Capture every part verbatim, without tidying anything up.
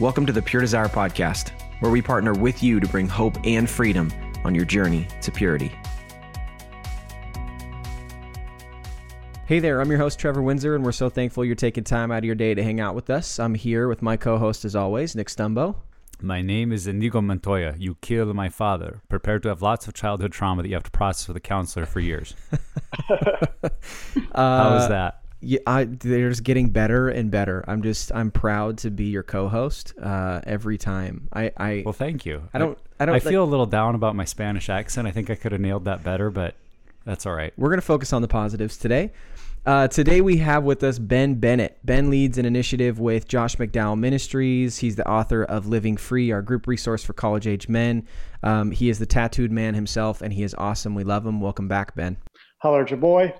Welcome to the Pure Desire Podcast, where we partner with you to bring hope and freedom on your journey to purity. Hey there, I'm your host, Trevor Windsor, and we're so thankful you're taking time out of your day to hang out with us. I'm here with my co-host, as always, Nick Stumbo. My name is Inigo Montoya. You killed my father. Prepare to have lots of childhood trauma that you have to process with a counselor for years. uh, How is that? Yeah, I, there's getting better and better. I'm just, I'm proud to be your co-host uh, every time. I, I well, thank you. I don't, I, I don't. I feel like, a little down about my Spanish accent. I think I could have nailed that better, but that's all right. We're gonna focus on the positives today. Uh, today we have with us Ben Bennett. Ben leads an initiative with Josh McDowell Ministries. He's the author of Living Free, our group resource for college-age men. Um, he is the tattooed man himself, and he is awesome. We love him. Welcome back, Ben. Holler at your boy.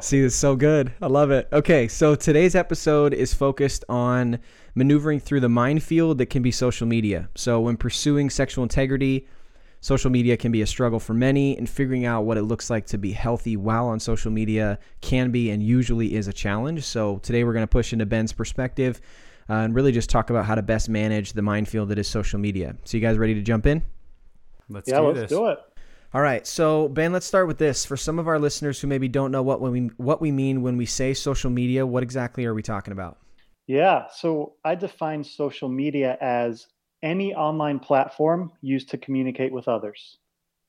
See, this is so good. I love it. Okay, so today's episode is focused on maneuvering through the minefield that can be social media. So when pursuing sexual integrity, social media can be a struggle for many, and figuring out what it looks like to be healthy while on social media can be and usually is a challenge. So today we're going to push into Ben's perspective uh, and really just talk about how to best manage the minefield that is social media. So you guys ready to jump in? Let's yeah, do let's this. do it. All right, so Ben, let's start with this. For some of our listeners who maybe don't know what we what we mean when we say social media, what exactly are we talking about? Yeah, so I define social media as any online platform used to communicate with others.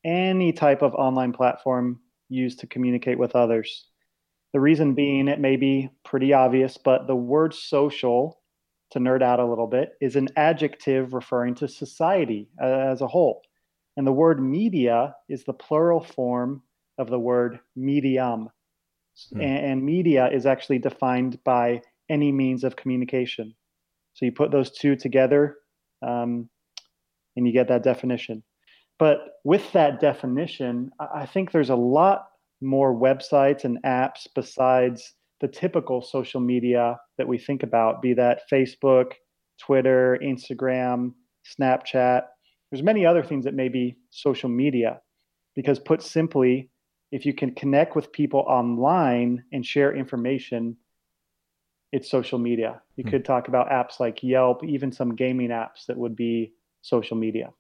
Any type of online platform used to communicate with others. The reason being, it may be pretty obvious, but the word social, to nerd out a little bit, is an adjective referring to society as a whole. And the word media is the plural form of the word medium. Hmm. And media is actually defined by any means of communication. So you put those two together um, and you get that definition. But with that definition, I think there's a lot more websites and apps besides the typical social media that we think about, be that Facebook, Twitter, Instagram, Snapchat. There's many other things that may be social media, because put simply, if you can connect with people online and share information, it's social media. You mm-hmm. could talk about apps like Yelp, even some gaming apps that would be social media.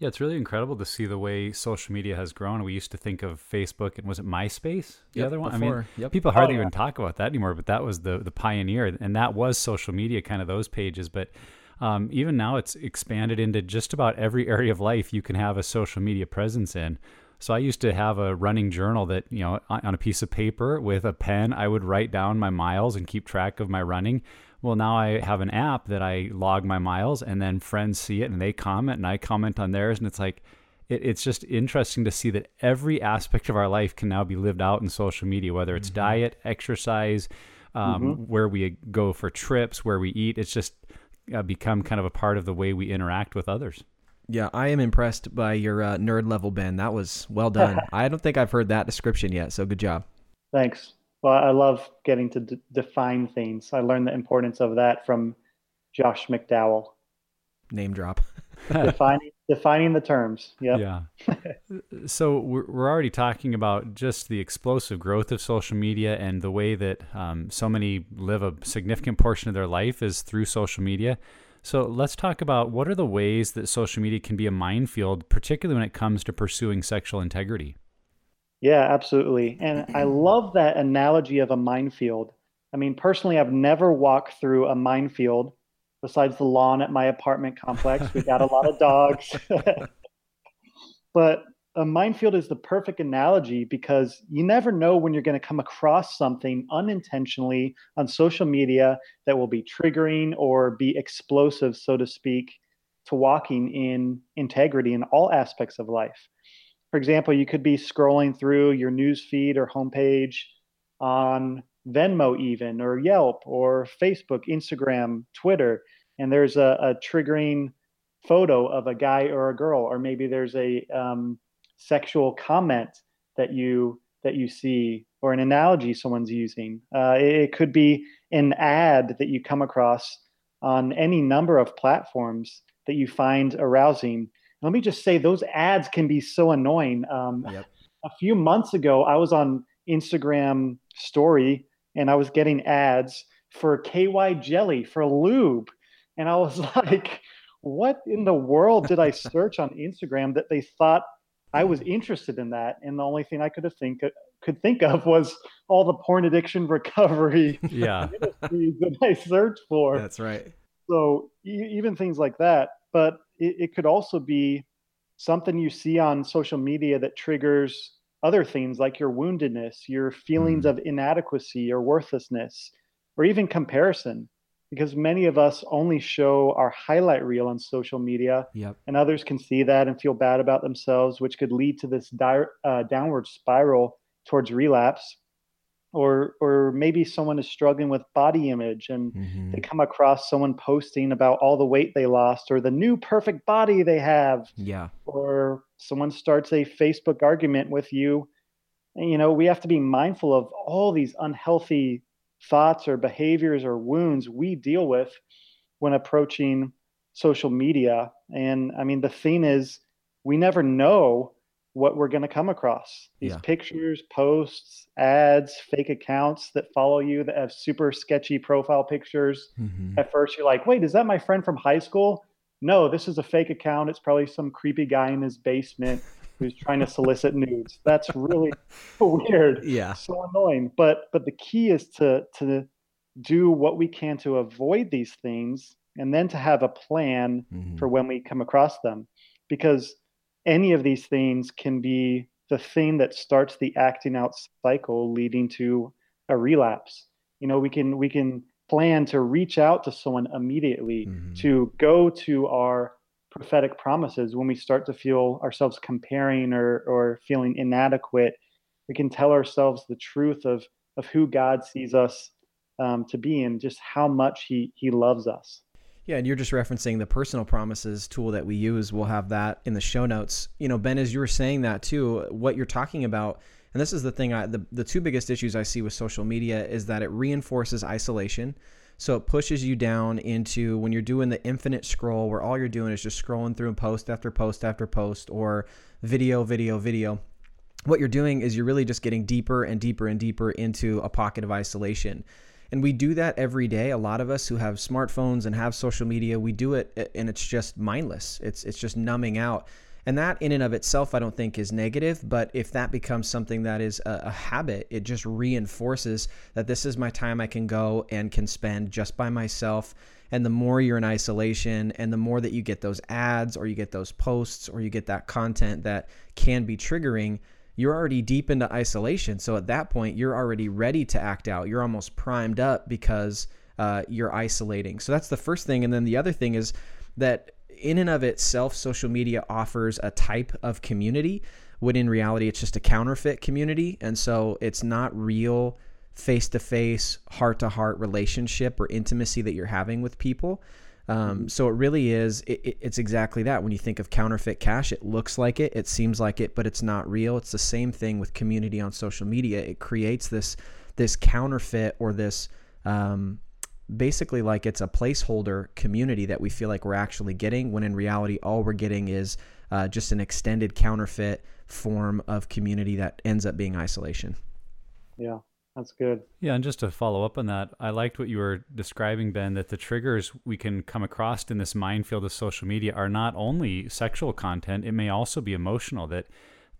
Yeah, it's really incredible to see the way social media has grown. We used to think of Facebook and was it MySpace? The yep, other one? Before, I mean, yep. people hardly oh, yeah. even talk about that anymore, but that was the the pioneer, and that was social media, kind of those pages. But Um, even now it's expanded into just about every area of life you can have a social media presence in. So I used to have a running journal that, you know, on a piece of paper with a pen, I would write down my miles and keep track of my running. Well, now I have an app that I log my miles and then friends see it and they comment and I comment on theirs. And it's like, it, it's just interesting to see that every aspect of our life can now be lived out in social media, whether it's mm-hmm. diet, exercise, um, mm-hmm. where we go for trips, where we eat. It's just Uh, become kind of a part of the way we interact with others. Yeah, I am impressed by your uh, nerd level, Ben. That was well done. I don't think I've heard that description yet, so good job. Thanks. Well, I love getting to d- define things. I learned the importance of that from Josh McDowell. name drop. defining defining the terms. Yep. Yeah. So we're, we're already talking about just the explosive growth of social media and the way that um, so many live a significant portion of their life is through social media. So let's talk about what are the ways that social media can be a minefield, particularly when it comes to pursuing sexual integrity. Yeah, absolutely. And I love that analogy of a minefield. I mean, personally, I've never walked through a minefield besides the lawn at my apartment complex. We got a lot of dogs. But a minefield is the perfect analogy because you never know when you're going to come across something unintentionally on social media that will be triggering or be explosive, so to speak, to walking in integrity in all aspects of life. For example, you could be scrolling through your news feed or homepage on Venmo even, or Yelp, or Facebook, Instagram, Twitter, and there's a, a triggering photo of a guy or a girl, or maybe there's a um, sexual comment that you that you see, or an analogy someone's using. Uh, it, it could be an ad that you come across on any number of platforms that you find arousing. Let me just say, those ads can be so annoying. Um, yep. A few months ago, I was on Instagram story and I was getting ads for K Y Jelly, for lube. And I was like, what in the world did I search on Instagram that they thought I was interested in that? And the only thing I could have think could think of was all the porn addiction recovery yeah. that I searched for. That's right. So even things like that. But it, it could also be something you see on social media that triggers other things like your woundedness, your feelings mm. of inadequacy or worthlessness, or even comparison, because many of us only show our highlight reel on social media, yep. and others can see that and feel bad about themselves, which could lead to this di- uh, downward spiral towards relapse. Or or maybe someone is struggling with body image and mm-hmm. they come across someone posting about all the weight they lost or the new perfect body they have. Yeah. Or someone starts a Facebook argument with you. And, you know, we have to be mindful of all these unhealthy thoughts or behaviors or wounds we deal with when approaching social media. And I mean, the thing is, we never know what we're going to come across. These yeah. pictures, posts, ads, fake accounts that follow you that have super sketchy profile pictures. Mm-hmm. At first you're like, wait, is that my friend from high school? No, this is a fake account. It's probably some creepy guy in his basement who's trying to solicit nudes. That's really weird. Yeah. So annoying. But, but the key is to, to do what we can to avoid these things and then to have a plan mm-hmm. for when we come across them, because any of these things can be the thing that starts the acting out cycle leading to a relapse. You know, we can we can plan to reach out to someone immediately, mm-hmm. to go to our prophetic promises when we start to feel ourselves comparing or or feeling inadequate. We can tell ourselves the truth of of who God sees us um, to be and just how much he he loves us. Yeah, and you're just referencing the personal promises tool that we use. We'll have that in the show notes. You know, Ben, as you were saying that too, what you're talking about, and this is the thing, I, the, the two biggest issues I see with social media is that it reinforces isolation. So it pushes you down into when you're doing the infinite scroll where all you're doing is just scrolling through and post after post after post or video, video, video. What you're doing is you're really just getting deeper and deeper and deeper into a pocket of isolation. And we do that every day. A lot of us who have smartphones and have social media, we do it and it's just mindless. It's it's just numbing out. And that in and of itself, I don't think is negative, but if that becomes something that is a, a habit, it just reinforces that this is my time I can go and can spend just by myself. And the more you're in isolation and the more that you get those ads or you get those posts or you get that content that can be triggering, you're already deep into isolation. So at that point, you're already ready to act out. You're almost primed up because uh, you're isolating. So that's the first thing. And then the other thing is that in and of itself, social media offers a type of community, when in reality, it's just a counterfeit community. And so it's not real face-to-face, heart-to-heart relationship or intimacy that you're having with people. Um, so it really is, it, it's exactly that. When you think of counterfeit cash, it looks like it, it seems like it, but it's not real. It's the same thing with community on social media. It creates this, this counterfeit or this, um, basically like it's a placeholder community that we feel like we're actually getting, when in reality, all we're getting is uh, just an extended counterfeit form of community that ends up being isolation. Yeah, that's good. Yeah. And just to follow up on that, I liked what you were describing, Ben, that the triggers we can come across in this minefield of social media are not only sexual content, it may also be emotional, that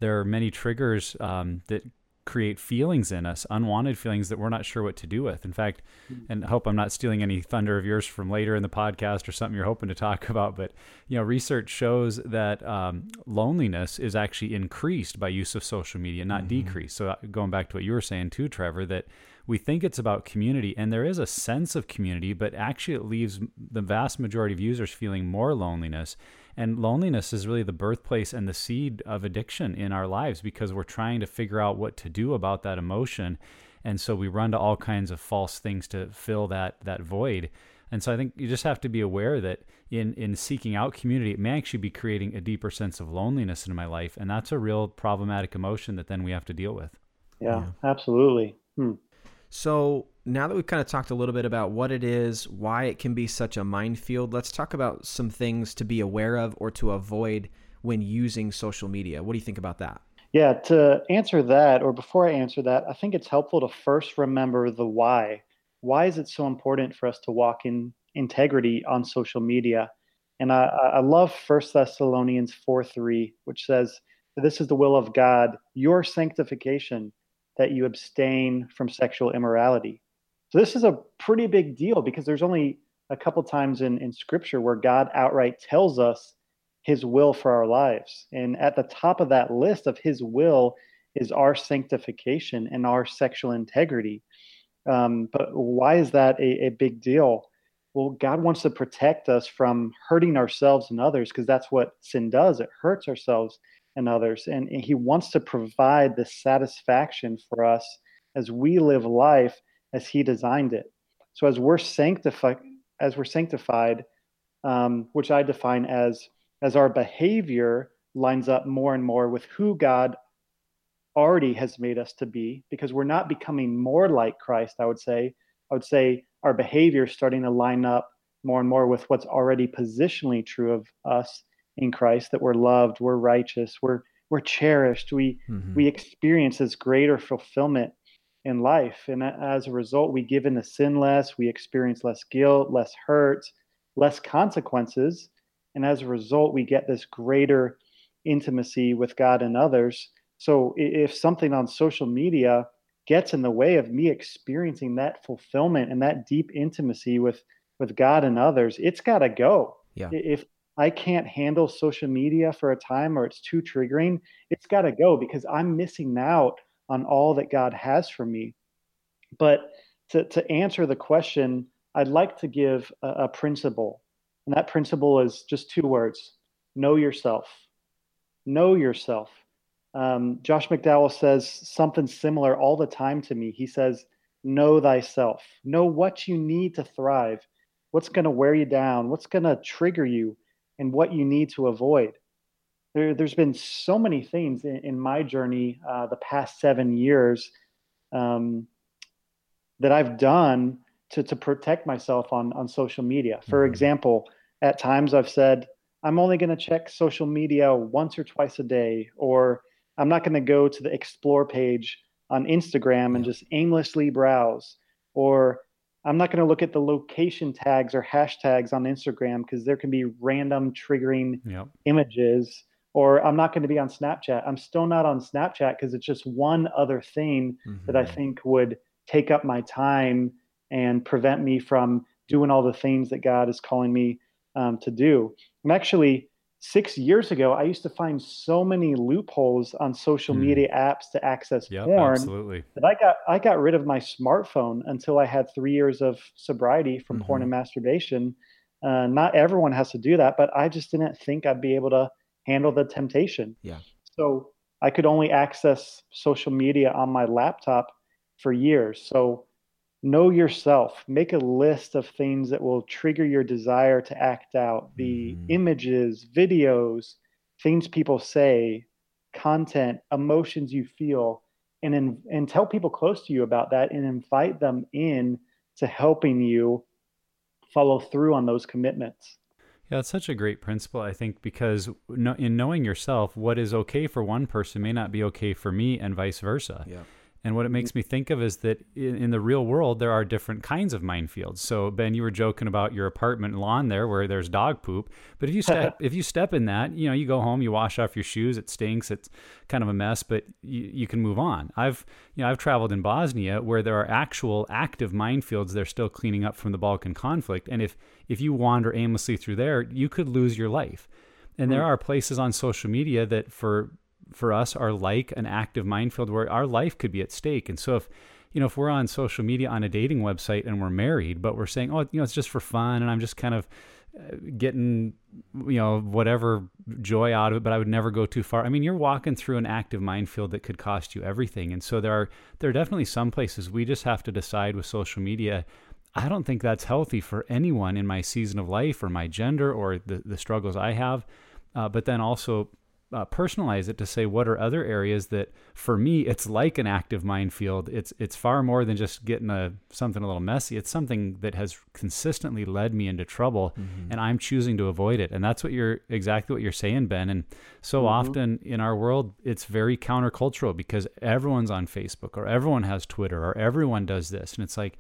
there are many triggers um, that create feelings in us, unwanted feelings that we're not sure what to do with. In fact, and I hope I'm not stealing any thunder of yours from later in the podcast or something you're hoping to talk about, but you know, research shows that um, loneliness is actually increased by use of social media, not mm-hmm. decreased. So going back to what you were saying too, Trevor, that we think it's about community, and there is a sense of community, but actually it leaves the vast majority of users feeling more loneliness. And loneliness is really the birthplace and the seed of addiction in our lives, because we're trying to figure out what to do about that emotion. And so we run to all kinds of false things to fill that that void. And so I think you just have to be aware that in, in seeking out community, it may actually be creating a deeper sense of loneliness in my life. And that's a real problematic emotion that then we have to deal with. Yeah, yeah. Absolutely. Hmm. So now that we've kind of talked a little bit about what it is, why it can be such a minefield, let's talk about some things to be aware of or to avoid when using social media. What do you think about that? Yeah, to answer that, or before I answer that, I think it's helpful to first remember the why. Why is it so important for us to walk in integrity on social media? And I, I love First Thessalonians four three, which says, "This is the will of God, your sanctification, that you abstain from sexual immorality." So this is a pretty big deal, because there's only a couple times in, in scripture where God outright tells us his will for our lives. And at the top of that list of his will is our sanctification and our sexual integrity. Um, but why is that a, a big deal? Well, God wants to protect us from hurting ourselves and others, because that's what sin does. It hurts ourselves and others. And, and he wants to provide the satisfaction for us as we live life as he designed it. So as we're sanctified, as we're sanctified, um, which I define as, as our behavior lines up more and more with who God already has made us to be, because we're not becoming more like Christ, I would say. I would say our behavior is starting to line up more and more with what's already positionally true of us in Christ, that we're loved, we're righteous, we're we're cherished, we mm-hmm. we experience this greater fulfillment in life. And as a result, we give in to sin less, we experience less guilt, less hurt, less consequences. And as a result, we get this greater intimacy with God and others. So if something on social media gets in the way of me experiencing that fulfillment and that deep intimacy with, with God and others, it's got to go. Yeah. If I can't handle social media for a time, or it's too triggering, it's got to go, because I'm missing out on all that God has for me. But to, to answer the question, I'd like to give a, a principle. And that principle is just two words: know yourself. Know yourself. Um, Josh McDowell says something similar all the time to me. He says, know thyself. Know what you need to thrive, what's going to wear you down, what's going to trigger you, and what you need to avoid. There, there's been so many things in, in my journey uh, the past seven years um, that I've done to, to protect myself on, on social media. For mm-hmm. example, at times I've said, I'm only going to check social media once or twice a day, or I'm not going to go to the explore page on Instagram and just aimlessly browse, or I'm not going to look at the location tags or hashtags on Instagram, because there can be random triggering yep. images, or I'm not going to be on Snapchat. I'm still not on Snapchat, because it's just one other thing mm-hmm. that I think would take up my time and prevent me from doing all the things that God is calling me um, to do. And actually, six years ago, I used to find so many loopholes on social mm. media apps to access yep, porn absolutely. that I got I got rid of my smartphone until I had three years of sobriety from mm-hmm. porn and masturbation. Uh, not everyone has to do that, but I just didn't think I'd be able to handle the temptation. Yeah. So I could only access social media on my laptop for years. So know yourself. Make a list of things that will trigger your desire to act out. The mm-hmm. images, videos, things people say, content, emotions you feel, and in, and tell people close to you about that, and invite them in to helping you follow through on those commitments. Yeah, it's such a great principle, I think, because no, in knowing yourself, what is okay for one person may not be okay for me and vice versa. Yeah. And what it makes me think of is that in, in the real world, there are different kinds of minefields. So, Ben, you were joking about your apartment lawn there where there's dog poop. But if you step if you step in that, you know, you go home, you wash off your shoes, it stinks, it's kind of a mess, but you, you can move on. I've you know I've traveled in Bosnia where there are actual active minefields they're still cleaning up from the Balkan conflict. And if if you wander aimlessly through there, you could lose your life. And there are places on social media that for for us are like an active minefield where our life could be at stake. And so if, you know, if we're on social media on a dating website and we're married, but we're saying, oh, you know, it's just for fun and I'm just kind of getting, you know, whatever joy out of it, but I would never go too far. I mean, you're walking through an active minefield that could cost you everything. And so there are, there are definitely some places we just have to decide with social media. I don't think that's healthy for anyone in my season of life or my gender or the, the struggles I have. Uh, but then also, Uh, personalize it to say, what are other areas that for me, it's like an active minefield. It's, it's far more than just getting a, something a little messy. It's something that has consistently led me into trouble mm-hmm. and I'm choosing to avoid it. And that's what you're exactly what you're saying, Ben. And so mm-hmm. often in our world, it's very countercultural because everyone's on Facebook or everyone has Twitter or everyone does this. And it's like,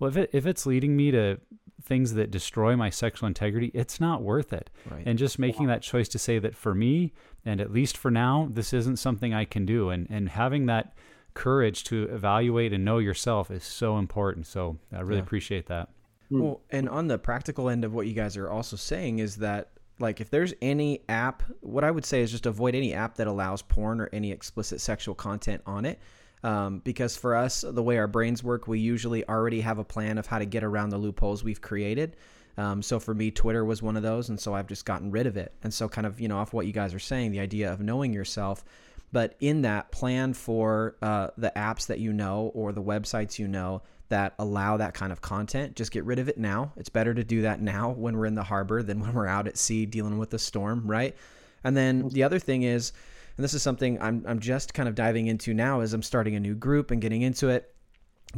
well, if it, if it's leading me to things that destroy my sexual integrity, it's not worth it. Right. And just making that choice to say that for me, and at least for now, this isn't something I can do. And and having that courage to evaluate and know yourself is so important. So I really yeah. appreciate that. Well, and on the practical end of what you guys are also saying is that, like, if there's any app, what I would say is just avoid any app that allows porn or any explicit sexual content on it. Um, because for us, the way our brains work, we usually already have a plan of how to get around the loopholes we've created. Um, so for me, Twitter was one of those. And so I've just gotten rid of it. And so kind of, you know, off what you guys are saying, the idea of knowing yourself, but in that plan for uh, the apps that you know, or the websites, you know, that allow that kind of content, just get rid of it now. It's better to do that now when we're in the harbor than when we're out at sea dealing with the storm. Right. And then the other thing is, and this is something I'm I'm just kind of diving into now as I'm starting a new group and getting into it.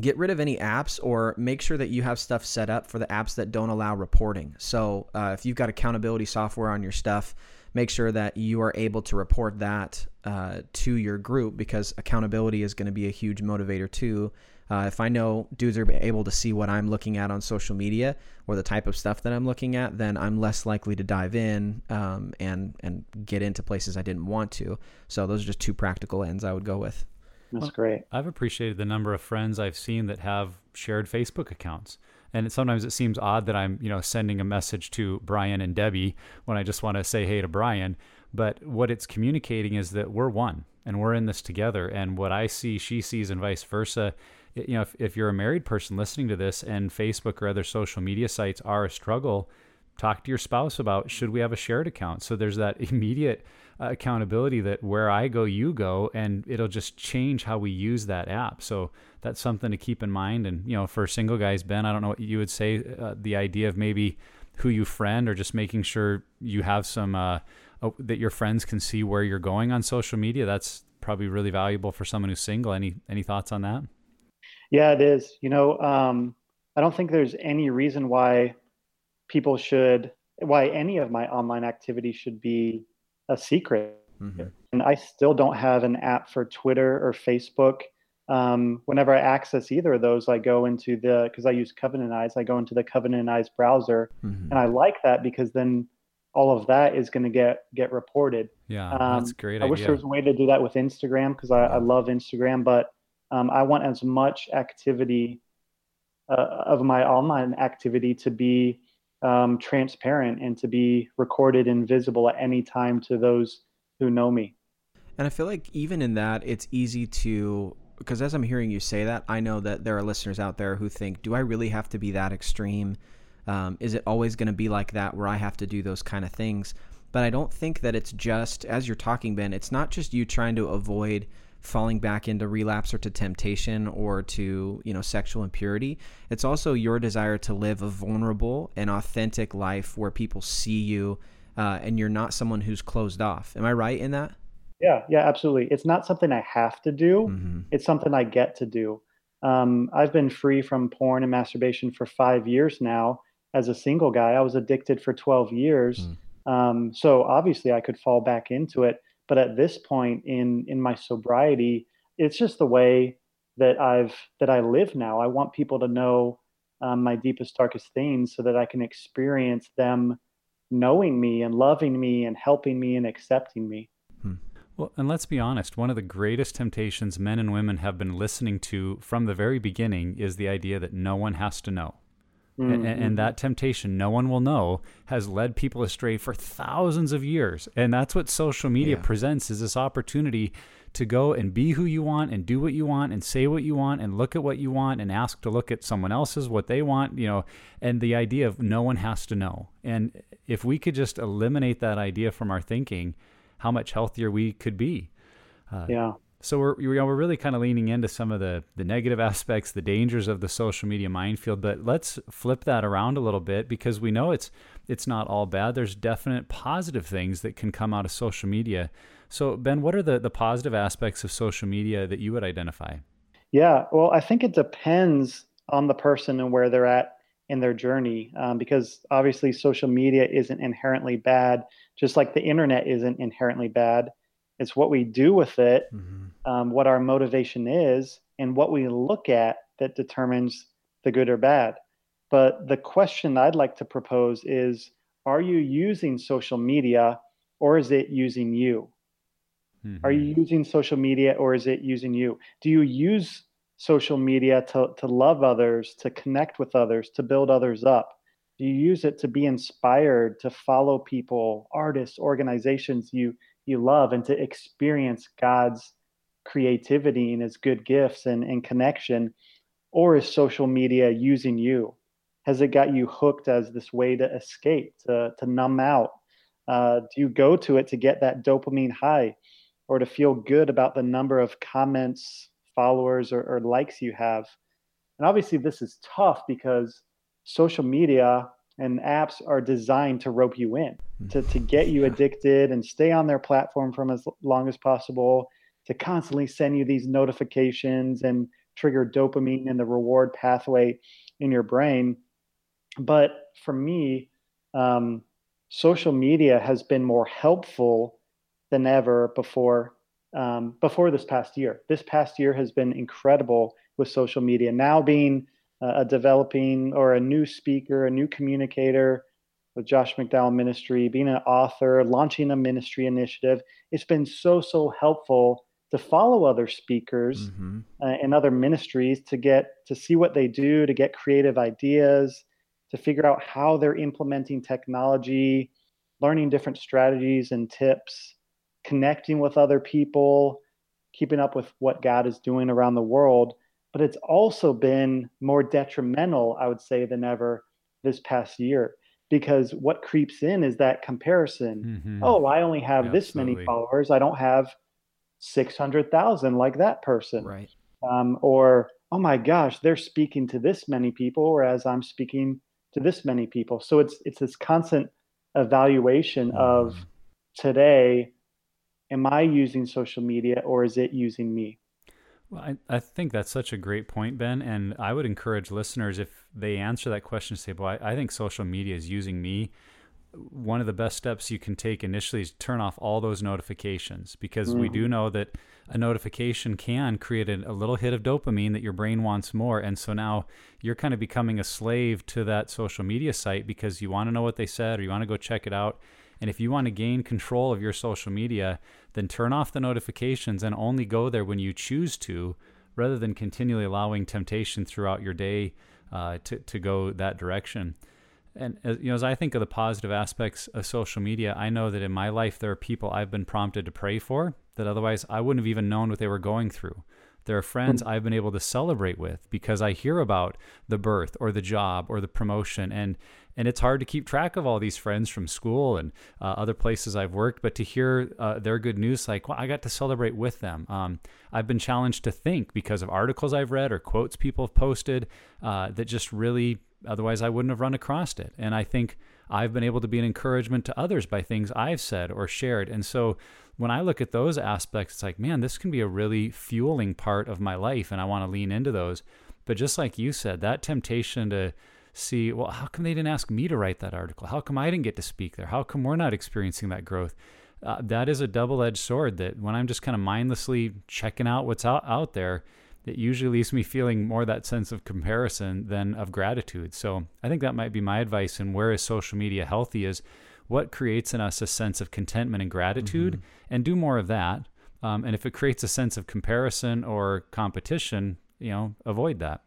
Get rid of any apps or make sure that you have stuff set up for the apps that don't allow reporting. So uh, if you've got accountability software on your stuff, make sure that you are able to report that uh, to your group, because accountability is going to be a huge motivator too. Uh, if I know dudes are able to see what I'm looking at on social media or the type of stuff that I'm looking at, then I'm less likely to dive in um, and and get into places I didn't want to. So those are just two practical ends I would go with. That's great. Well, I've appreciated the number of friends I've seen that have shared Facebook accounts. And it, sometimes it seems odd that I'm, you know, sending a message to Brian and Debbie when I just want to say hey to Brian. But what it's communicating is that we're one and we're in this together. And what I see, she sees, and vice versa. You know, if, if you're a married person listening to this and Facebook or other social media sites are a struggle, talk to your spouse about, should we have a shared account? So there's that immediate uh, accountability that where I go, you go, and it'll just change how we use that app. So that's something to keep in mind. And, you know, for single guys, Ben, I don't know what you would say, uh, the idea of maybe who you friend or just making sure you have some, uh, uh, that your friends can see where you're going on social media. That's probably really valuable for someone who's single. Any, any thoughts on that? Yeah, it is. You know, um, I don't think there's any reason why people should, why any of my online activity should be a secret. Mm-hmm. And I still don't have an app for Twitter or Facebook. Um, whenever I access either of those, I go into the, because I use Covenant Eyes, I go into the Covenant Eyes browser. Mm-hmm. And I like that because then all of that is going to get, get reported. Yeah, um, that's a great idea. I wish there was a way to do that with Instagram because I, I love Instagram, but Um, I want as much activity uh, of my online activity to be um, transparent and to be recorded and visible at any time to those who know me. And I feel like even in that, it's easy to, because as I'm hearing you say that, I know that there are listeners out there who think, do I really have to be that extreme? Um, is it always going to be like that where I have to do those kind of things? But I don't think that it's just, as you're talking, Ben, it's not just you trying to avoid falling back into relapse or to temptation or to, you know, sexual impurity. It's also your desire to live a vulnerable and authentic life where people see you uh, and you're not someone who's closed off. Am I right in that? Yeah, yeah, absolutely. It's not something I have to do. Mm-hmm. It's something I get to do. Um, I've been free from porn and masturbation for five years now. as a single guy. I was addicted for twelve years. Mm. Um, so obviously I could fall back into it. But at this point in, in my sobriety, it's just the way that I've, that I live now. I want people to know um, my deepest, darkest things so that I can experience them knowing me and loving me and helping me and accepting me. Hmm. Well, and let's be honest, one of the greatest temptations men and women have been listening to from the very beginning is the idea that no one has to know. Mm-hmm. And, and that temptation, no one will know, has led people astray for thousands of years. And that's what social media yeah. presents, is this opportunity to go and be who you want and do what you want and say what you want and look at what you want and ask to look at someone else's, what they want, you know, and the idea of no one has to know. And if we could just eliminate that idea from our thinking, how much healthier we could be. Uh, yeah. So we're we're really kind of leaning into some of the, the negative aspects, the dangers of the social media minefield, but let's flip that around a little bit, because we know it's it's not all bad. There's definite positive things that can come out of social media. So Ben, what are the, the positive aspects of social media that you would identify? Yeah, well, I think it depends on the person and where they're at in their journey, um, because obviously social media isn't inherently bad, just like the internet isn't inherently bad. It's what we do with it, mm-hmm. um, what our motivation is, and what we look at that determines the good or bad. But the question I'd like to propose is, are you using social media or is it using you? Mm-hmm. Are you using social media or is it using you? Do you use social media to, to love others, to connect with others, to build others up? Do you use it to be inspired, to follow people, artists, organizations you you love, and to experience God's creativity and his good gifts and, and connection? Or is social media using you? Has it got you hooked as this way to escape, to, to numb out? Uh, do you go to it to get that dopamine high or to feel good about the number of comments, followers, or, or likes you have? And obviously this is tough because social media and apps are designed to rope you in, to, to get you addicted and stay on their platform from as long as possible, to constantly send you these notifications and trigger dopamine and the reward pathway in your brain. But for me, um, social media has been more helpful than ever before, um, before this past year. This past year has been incredible with social media. Now being a developing or a new speaker, a new communicator with Josh McDowell Ministry, being an author, launching a ministry initiative. It's been so, so helpful to follow other speakers mm-hmm. uh, and other ministries to get to see what they do, to get creative ideas, to figure out how they're implementing technology, learning different strategies and tips, connecting with other people, keeping up with what God is doing around the world. But it's also been more detrimental, I would say, than ever this past year, because what creeps in is that comparison. Mm-hmm. Oh, I only have yeah, this absolutely. many followers. I don't have six hundred thousand like that person. Right. Um, or, oh my gosh, they're speaking to this many people, whereas I'm speaking to this many people. So it's it's this constant evaluation mm-hmm. of today, am I using social media or is it using me? Well, I, I think that's such a great point, Ben. And I would encourage listeners, if they answer that question, to say, well, I, I think social media is using me. One of the best steps you can take initially is turn off all those notifications, because mm-hmm. we do know that a notification can create a, a little hit of dopamine that your brain wants more. And so now you're kind of becoming a slave to that social media site because you want to know what they said or you want to go check it out. And if you want to gain control of your social media, then turn off the notifications and only go there when you choose to, rather than continually allowing temptation throughout your day uh, to, to go that direction. And as, you know, as I think of the positive aspects of social media, I know that in my life, there are people I've been prompted to pray for that otherwise I wouldn't have even known what they were going through. There are friends I've been able to celebrate with because I hear about the birth or the job or the promotion. And and it's hard to keep track of all these friends from school and uh, other places I've worked, but to hear uh, their good news, like, well, I got to celebrate with them. Um, I've been challenged to think because of articles I've read or quotes people have posted uh, that just really, otherwise I wouldn't have run across it. And I think I've been able to be an encouragement to others by things I've said or shared. And so when I look at those aspects, it's like, man, this can be a really fueling part of my life, and I want to lean into those. But just like you said, that temptation to see, well, how come they didn't ask me to write that article? How come I didn't get to speak there? How come we're not experiencing that growth? Uh, that is a double-edged sword, that when I'm just kind of mindlessly checking out what's out, out there, it usually leaves me feeling more that sense of comparison than of gratitude. So I think that might be my advice. And where is social media healthy is what creates in us a sense of contentment and gratitude, mm-hmm. and do more of that. Um, and if it creates a sense of comparison or competition, you know, avoid that.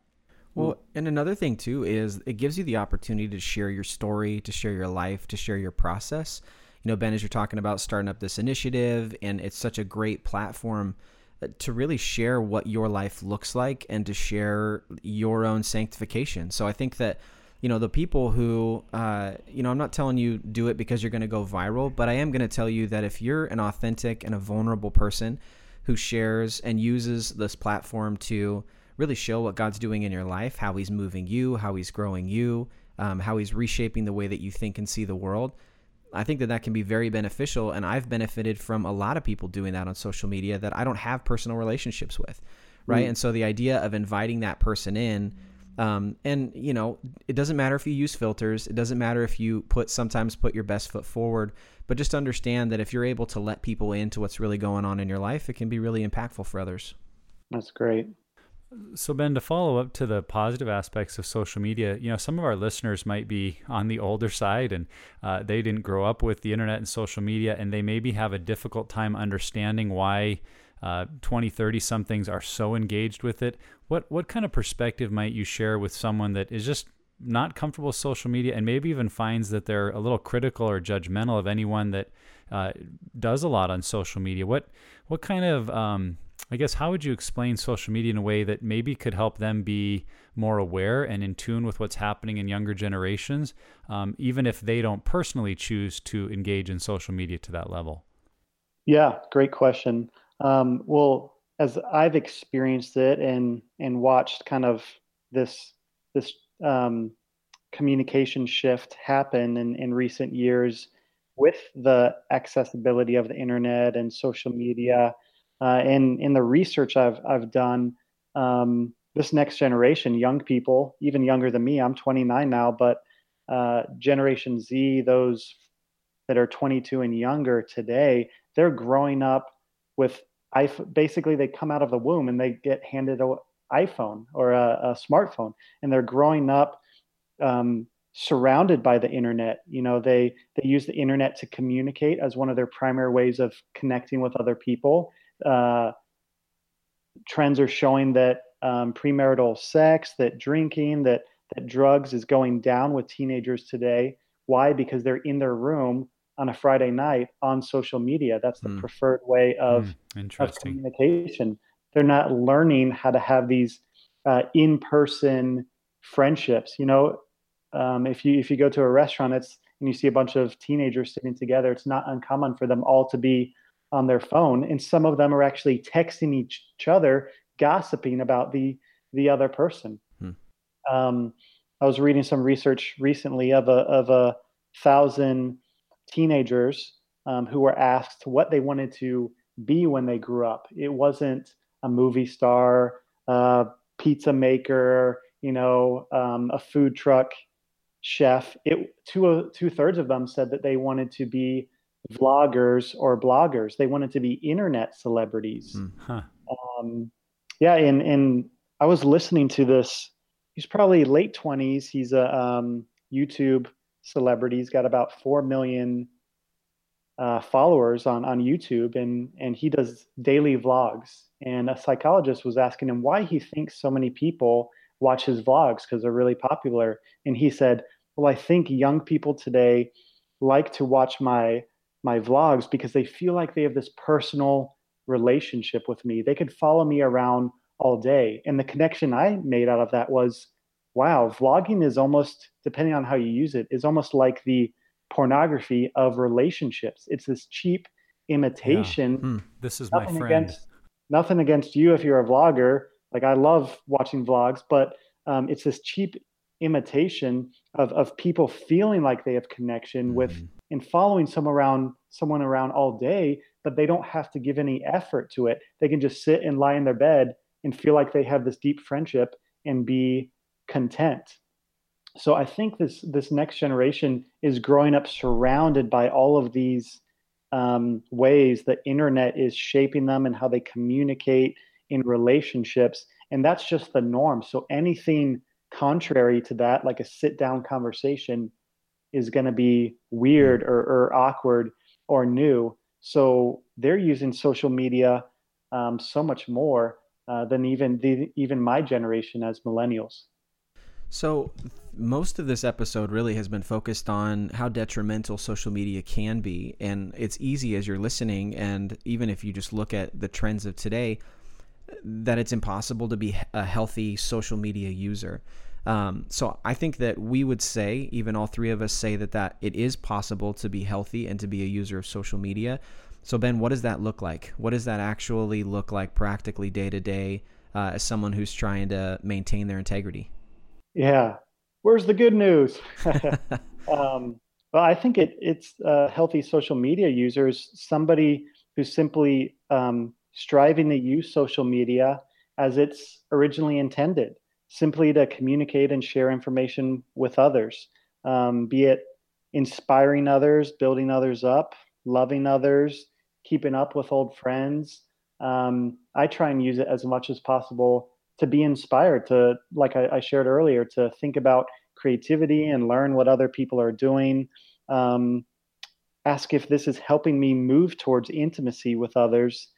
Well, and another thing too is it gives you the opportunity to share your story, to share your life, to share your process. You know, Ben, as you're talking about starting up this initiative, and it's such a great platform to really share what your life looks like and to share your own sanctification. So I think that, you know, the people who, uh, you know, I'm not telling you do it because you're going to go viral, but I am going to tell you that if you're an authentic and a vulnerable person who shares and uses this platform to really show what God's doing in your life, how he's moving you, how he's growing you, um, how he's reshaping the way that you think and see the world, I think that that can be very beneficial. And I've benefited from a lot of people doing that on social media that I don't have personal relationships with, right? Mm-hmm. And so the idea of inviting that person in, um, and, you know, it doesn't matter if you use filters. It doesn't matter if you put sometimes put your best foot forward, but just understand that if you're able to let people into what's really going on in your life, it can be really impactful for others. That's great. So Ben, to follow up to the positive aspects of social media, you know, some of our listeners might be on the older side, and uh, they didn't grow up with the internet and social media, and they maybe have a difficult time understanding why uh, twenty, thirty somethings are so engaged with it. What what kind of perspective might you share with someone that is just not comfortable with social media, and maybe even finds that they're a little critical or judgmental of anyone that uh, does a lot on social media? What what kind of um, I guess, how would you explain social media in a way that maybe could help them be more aware and in tune with what's happening in younger generations, um, even if they don't personally choose to engage in social media to that level? Yeah, great question. Um, well, as I've experienced it and and watched kind of this this um, communication shift happen in, in recent years with the accessibility of the internet and social media. Uh, and in the research I've I've done, um, this next generation, young people, even younger than me, I'm twenty-nine now, but uh, Generation Z, those that are twenty-two and younger today, they're growing up with iPhone. Basically, they come out of the womb and they get handed an iPhone or a, a smartphone, and they're growing up um, surrounded by the internet. You know, they they use the internet to communicate as one of their primary ways of connecting with other people. Uh, trends are showing that um, premarital sex, that drinking, that that drugs is going down with teenagers today. Why? Because they're in their room on a Friday night on social media. That's the mm. preferred way of, mm. of communication. They're not learning how to have these uh, in-person friendships. You know, um, if you if you go to a restaurant, it's and you see a bunch of teenagers sitting together, it's not uncommon for them all to be on their phone. And some of them are actually texting each other, gossiping about the, the other person. Hmm. Um, I was reading some research recently of a, of a thousand teenagers um, who were asked what they wanted to be when they grew up. It wasn't a movie star, a pizza maker, you know, um, a food truck chef. It, two, uh, two thirds of them said that they wanted to be vloggers or bloggers. They wanted to be internet celebrities. Mm, huh. Um, yeah, and and I was listening to this. He's probably late twenties. He's a um, YouTube celebrity. He's got about four million uh, followers on on YouTube, and and he does daily vlogs. And a psychologist was asking him why he thinks so many people watch his vlogs because they're really popular. And he said, "Well, I think young people today like to watch my my vlogs because they feel like they have this personal relationship with me. They could follow me around all day." And the connection I made out of that was, wow, vlogging is almost, depending on how you use it, is almost like the pornography of relationships. It's this cheap imitation. Yeah. Mm, this is nothing my friend. Against, nothing against you if you're a vlogger. Like, I love watching vlogs, but um, it's this cheap imitation of of people feeling like they have connection with mm. and following some around someone around all day, but they don't have to give any effort to it. They can just sit and lie in their bed and feel like they have this deep friendship and be content. So I think this this next generation is growing up surrounded by all of these um, ways the internet is shaping them and how they communicate in relationships. And that's just the norm. So anything contrary to that, like a sit-down conversation, is going to be weird or, or awkward or new. So they're using social media um, so much more uh, than even the, even my generation as millennials. So most of this episode really has been focused on how detrimental social media can be. And it's easy as you're listening, and even if you just look at the trends of today, that it's impossible to be a healthy social media user. Um, so I think that we would say, even all three of us say that, that it is possible to be healthy and to be a user of social media. So Ben, what does that look like? What does that actually look like practically day to day uh, as someone who's trying to maintain their integrity? Yeah. Where's the good news? um, well, I think it, it's uh, healthy social media users, somebody who's simply um, striving to use social media as it's originally intended, simply to communicate and share information with others, um, be it inspiring others, building others up, loving others, keeping up with old friends. Um, I try and use it as much as possible to be inspired, to, like I, I shared earlier, to think about creativity and learn what other people are doing. Um, ask if this is helping me move towards intimacy with others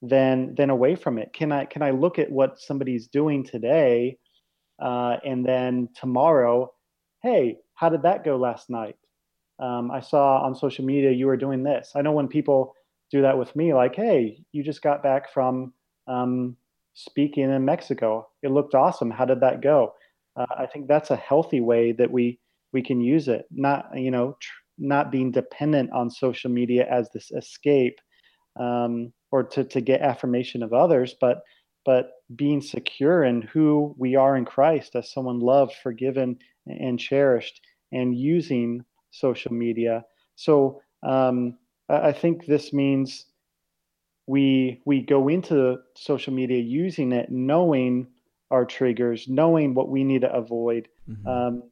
Than than away from it. Can I can I look at what somebody's doing today, uh, and then tomorrow, hey, how did that go last night? Um, I saw on social media you were doing this. I know when people do that with me, like, hey, you just got back from um, speaking in Mexico. It looked awesome. How did that go? Uh, I think that's a healthy way that we we can use it. Not you know tr- not being dependent on social media as this escape. Um, or to, to get affirmation of others, but but being secure in who we are in Christ as someone loved, forgiven, and cherished, and using social media. So um, I think this means we we go into social media using it, knowing our triggers, knowing what we need to avoid, mm-hmm. um,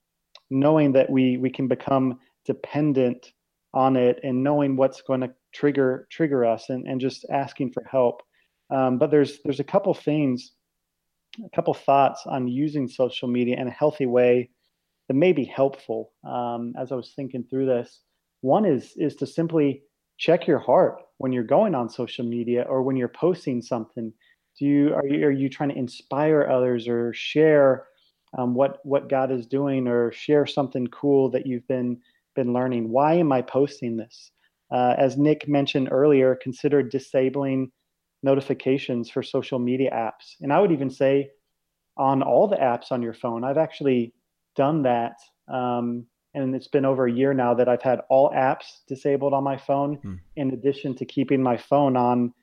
knowing that we we can become dependent on it, and knowing what's going to trigger trigger us, and, and just asking for help. Um, but there's there's a couple things, a couple thoughts on using social media in a healthy way that may be helpful. Um, as I was thinking through this, one is is to simply check your heart when you're going on social media or when you're posting something. Do you are you, are you trying to inspire others or share um, what what God is doing, or share something cool that you've been been learning? Why am I posting this? Uh, as Nick mentioned earlier, consider disabling notifications for social media apps. And I would even say on all the apps on your phone. I've actually done that. Um, and it's been over a year now that I've had all apps disabled on my phone, mm. in addition to keeping my phone on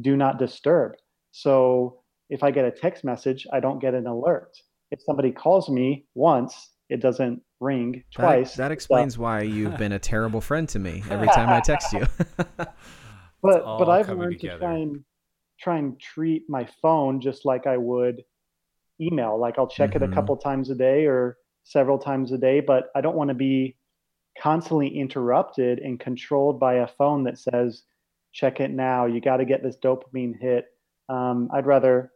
do not disturb. So if I get a text message, I don't get an alert. If somebody calls me once, it doesn't ring twice. That, that explains so. Why you've been a terrible friend to me every time I text you. but but I've learned together. to try and try and treat my phone just like I would email. Like I'll check mm-hmm. it a couple times a day or several times a day, but I don't want to be constantly interrupted and controlled by a phone that says, check it now. You got to get this dopamine hit. Um, I'd rather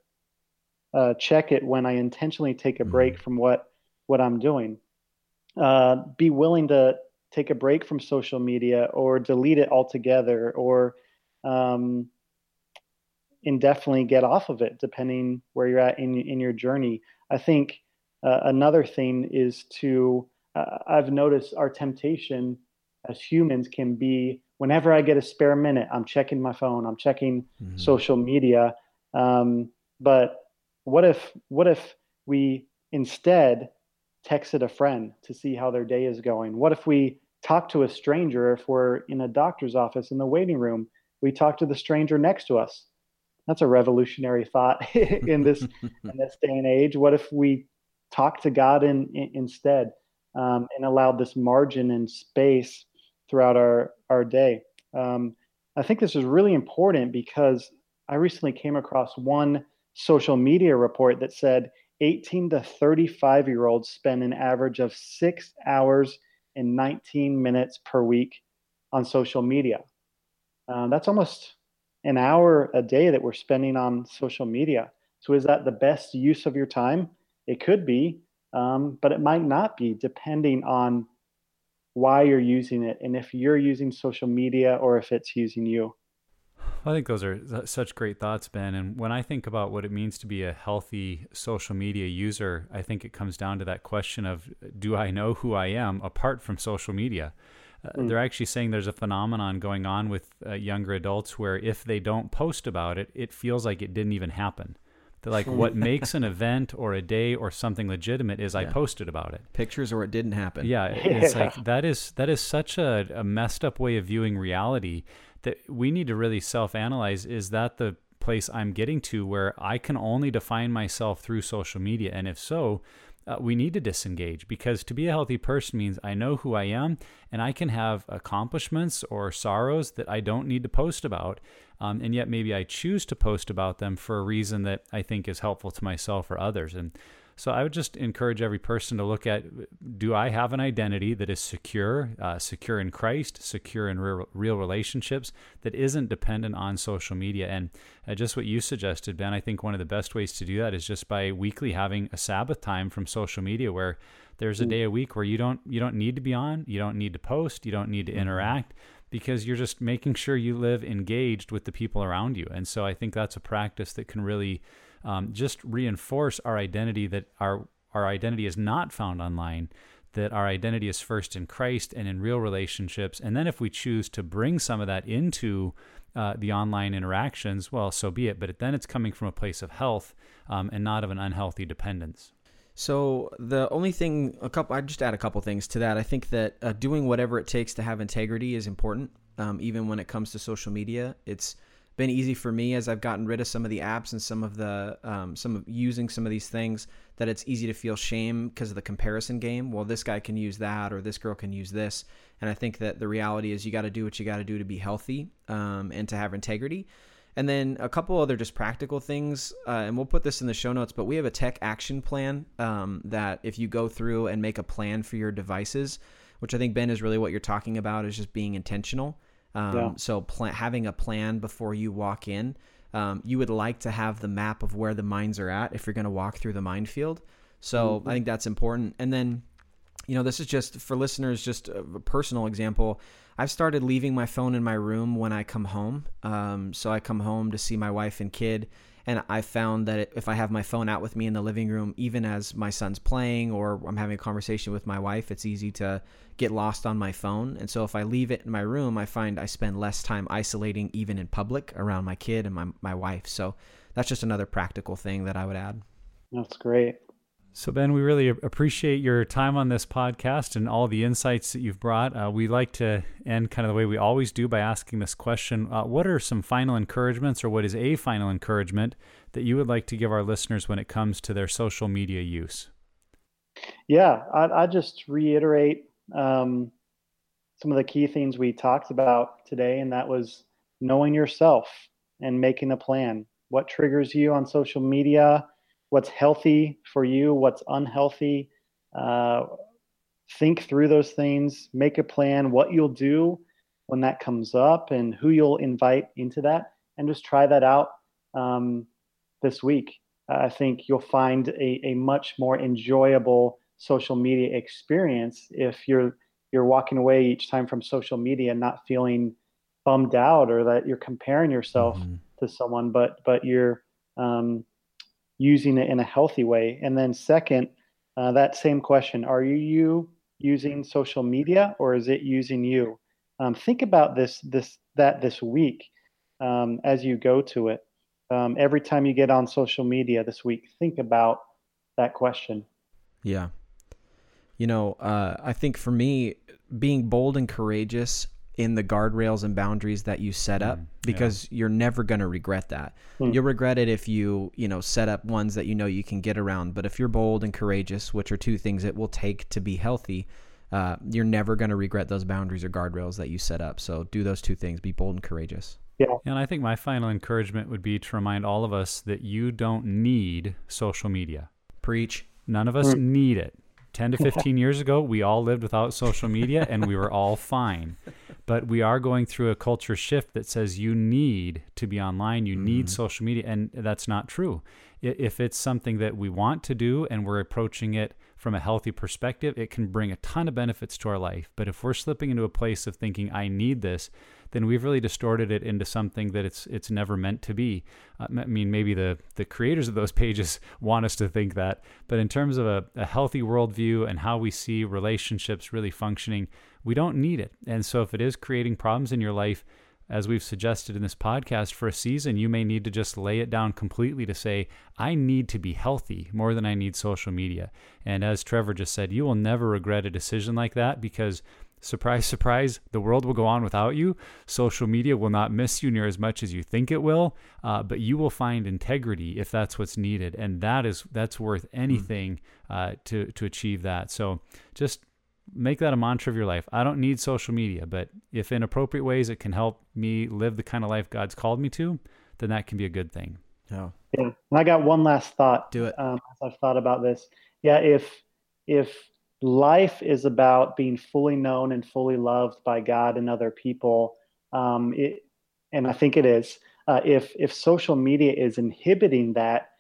uh, check it when I intentionally take a break mm-hmm. from what what I'm doing. Uh, be willing to take a break from social media or delete it altogether, or um, indefinitely get off of it, depending where you're at in in your journey. I think uh, another thing is to, uh, I've noticed our temptation as humans can be, whenever I get a spare minute, I'm checking my phone, I'm checking mm-hmm. social media. Um, but what if what if we instead texted a friend to see how their day is going? What if we talk to a stranger? If we're in a doctor's office in the waiting room, we talk to the stranger next to us. That's a revolutionary thought in this in this day and age. What if we talk to God in, in, instead um, and allowed this margin and space throughout our, our day? Um, I think this is really important because I recently came across one social media report that said eighteen to thirty-five year olds spend an average of six hours and nineteen minutes per week on social media. Uh, that's almost an hour a day that we're spending on social media. So is that the best use of your time? It could be, um, but it might not be, depending on why you're using it and if you're using social media or if it's using you. I think those are such great thoughts, Ben. And when I think about what it means to be a healthy social media user, I think it comes down to that question of, do I know who I am apart from social media? Uh, mm. They're actually saying there's a phenomenon going on with uh, younger adults where if they don't post about it, it feels like it didn't even happen. They're like, what makes an event or a day or something legitimate is yeah. I posted about it. Pictures or it didn't happen. Yeah, it's yeah. like that is that is such a, a messed up way of viewing reality that we need to really self-analyze. Is that the place I'm getting to where I can only define myself through social media? And if so, uh, we need to disengage, because to be a healthy person means I know who I am and I can have accomplishments or sorrows that I don't need to post about. Um, and yet maybe I choose to post about them for a reason that I think is helpful to myself or others. And so I would just encourage every person to look at, do I have an identity that is secure, uh, secure in Christ, secure in real, real relationships, that isn't dependent on social media? And uh, just what you suggested, Ben, I think one of the best ways to do that is just by weekly having a Sabbath time from social media, where there's a day a week where you don't you don't need to be on, you don't need to post, you don't need to interact, because you're just making sure you live engaged with the people around you. And so I think that's a practice that can really Um, just reinforce our identity, that our our identity is not found online, that our identity is first in Christ and in real relationships. And then if we choose to bring some of that into uh, the online interactions, well, so be it. But then it's coming from a place of health um, and not of an unhealthy dependence. So the only thing, a couple, I just add a couple things to that. I think that uh, doing whatever it takes to have integrity is important, um, even when it comes to social media. It's been easy for me as I've gotten rid of some of the apps and some of the um, some of using some of these things, that it's easy to feel shame because of the comparison game. Well, this guy can use that, or this girl can use this. And I think that the reality is you got to do what you got to do to be healthy um, and to have integrity. And then a couple other just practical things, uh, and we'll put this in the show notes, but we have a tech action plan um, that if you go through and make a plan for your devices, which I think, Ben, is really what you're talking about, is just being intentional. Um, yeah. So pl- having a plan before you walk in, um, you would like to have the map of where the mines are at if you're going to walk through the minefield. So mm-hmm. I think that's important. And then, you know, this is just for listeners, just a personal example. I've started leaving my phone in my room when I come home. Um, so I come home to see my wife and kid. And I found that if I have my phone out with me in the living room, even as my son's playing or I'm having a conversation with my wife, it's easy to get lost on my phone. And so if I leave it in my room, I find I spend less time isolating, even in public, around my kid and my, my wife. So that's just another practical thing that I would add. That's great. So, Ben, we really appreciate your time on this podcast and all the insights that you've brought. Uh, we like to end kind of the way we always do by asking this question. Uh, what are some final encouragements, or what is a final encouragement that you would like to give our listeners when it comes to their social media use? Yeah, I, I just reiterate um, some of the key things we talked about today, and that was knowing yourself and making a plan. What triggers you on social media? What's healthy for you, what's unhealthy. Uh, think through those things, make a plan, what you'll do when that comes up and who you'll invite into that, and just try that out um, this week. I think you'll find a, a much more enjoyable social media experience if you're you're walking away each time from social media not feeling bummed out or that you're comparing yourself mm-hmm. to someone, but but you're... Um, using it in a healthy way. And then second, uh, that same question, are you using social media, or is it using you? Um, think about this, this, that this week um, as you go to it. Um, every time you get on social media this week, think about that question. Yeah. You know, uh, I think for me, being bold and courageous in the guardrails and boundaries that you set up, because yeah. you're never going to regret that. Mm. You'll regret it if you, you know, set up ones that you know you can get around. But if you're bold and courageous, which are two things it will take to be healthy, uh, you're never going to regret those boundaries or guardrails that you set up. So do those two things, be bold and courageous. Yeah. And I think my final encouragement would be to remind all of us that you don't need social media. Preach. None of us need it. ten to fifteen years ago, we all lived without social media and we were all fine. But we are going through a culture shift that says you need to be online, you mm-hmm. need social media, and that's not true. If it's something that we want to do and we're approaching it from a healthy perspective, it can bring a ton of benefits to our life. But if we're slipping into a place of thinking, I need this, then we've really distorted it into something that it's it's never meant to be. Uh, I mean, maybe the, the creators of those pages want us to think that, but in terms of a, a healthy worldview and how we see relationships really functioning, we don't need it. And so if it is creating problems in your life, as we've suggested in this podcast, for a season, you may need to just lay it down completely to say, I need to be healthy more than I need social media. And as Trevor just said, you will never regret a decision like that because surprise, surprise, the world will go on without you. Social media will not miss you near as much as you think it will, uh, but you will find integrity if that's what's needed. And that is, that's worth anything uh, to, to achieve that. So just make that a mantra of your life. I don't need social media, but if in appropriate ways it can help me live the kind of life God's called me to, then that can be a good thing. Yeah. yeah. And I got one last thought. Do it. Um, as I've thought about this. Yeah. If, if, life is about being fully known and fully loved by God and other people. Um, it, and I think it is. Uh, if if social media is inhibiting that,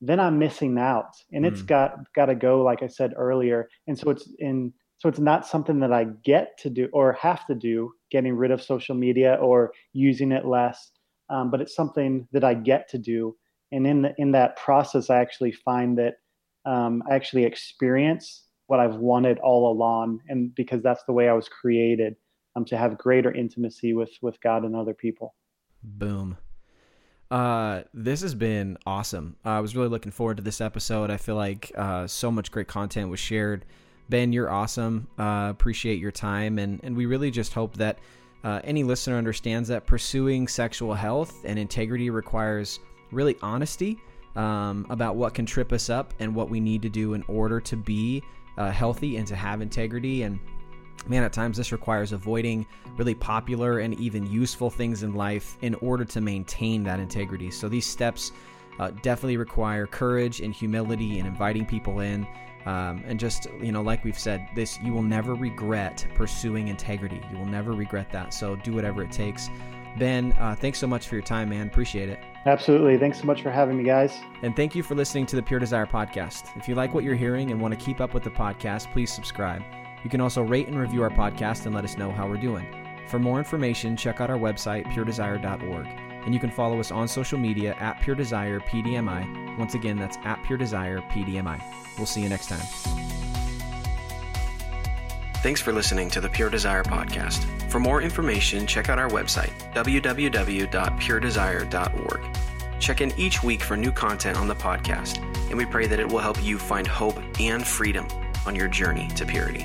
then I'm missing out. And mm. it's got got to go, like I said earlier. And so it's in so it's not something that I get to do or have to do, getting rid of social media or using it less. Um, but it's something that I get to do. And in the, in that process, I actually find that um, I actually experience what I've wanted all along, and because that's the way I was created, um, to have greater intimacy with with God and other people. Boom. Uh, this has been awesome. I was really looking forward to this episode. I feel like uh, so much great content was shared. Ben, you're awesome. Uh, appreciate your time, and and we really just hope that uh, any listener understands that pursuing sexual health and integrity requires really honesty um, about what can trip us up and what we need to do in order to be Uh, healthy and to have integrity. And man, at times this requires avoiding really popular and even useful things in life in order to maintain that integrity. So these steps uh, definitely require courage and humility and inviting people in. Um, and just, you know, like we've said, this, you will never regret pursuing integrity. You will never regret that. So do whatever it takes. Ben, uh, thanks so much for your time, man. Appreciate it. Absolutely. Thanks so much for having me, guys. And thank you for listening to the Pure Desire Podcast. If you like what you're hearing and want to keep up with the podcast, please subscribe. You can also rate and review our podcast and let us know how we're doing. For more information, check out our website, pure desire dot org. And you can follow us on social media at Pure Desire P D M I. Once again, that's at Pure Desire P D M I. We'll see you next time. Thanks for listening to the Pure Desire Podcast. For more information, check out our website, w w w dot pure desire dot org. Check in each week for new content on the podcast, and we pray that it will help you find hope and freedom on your journey to purity.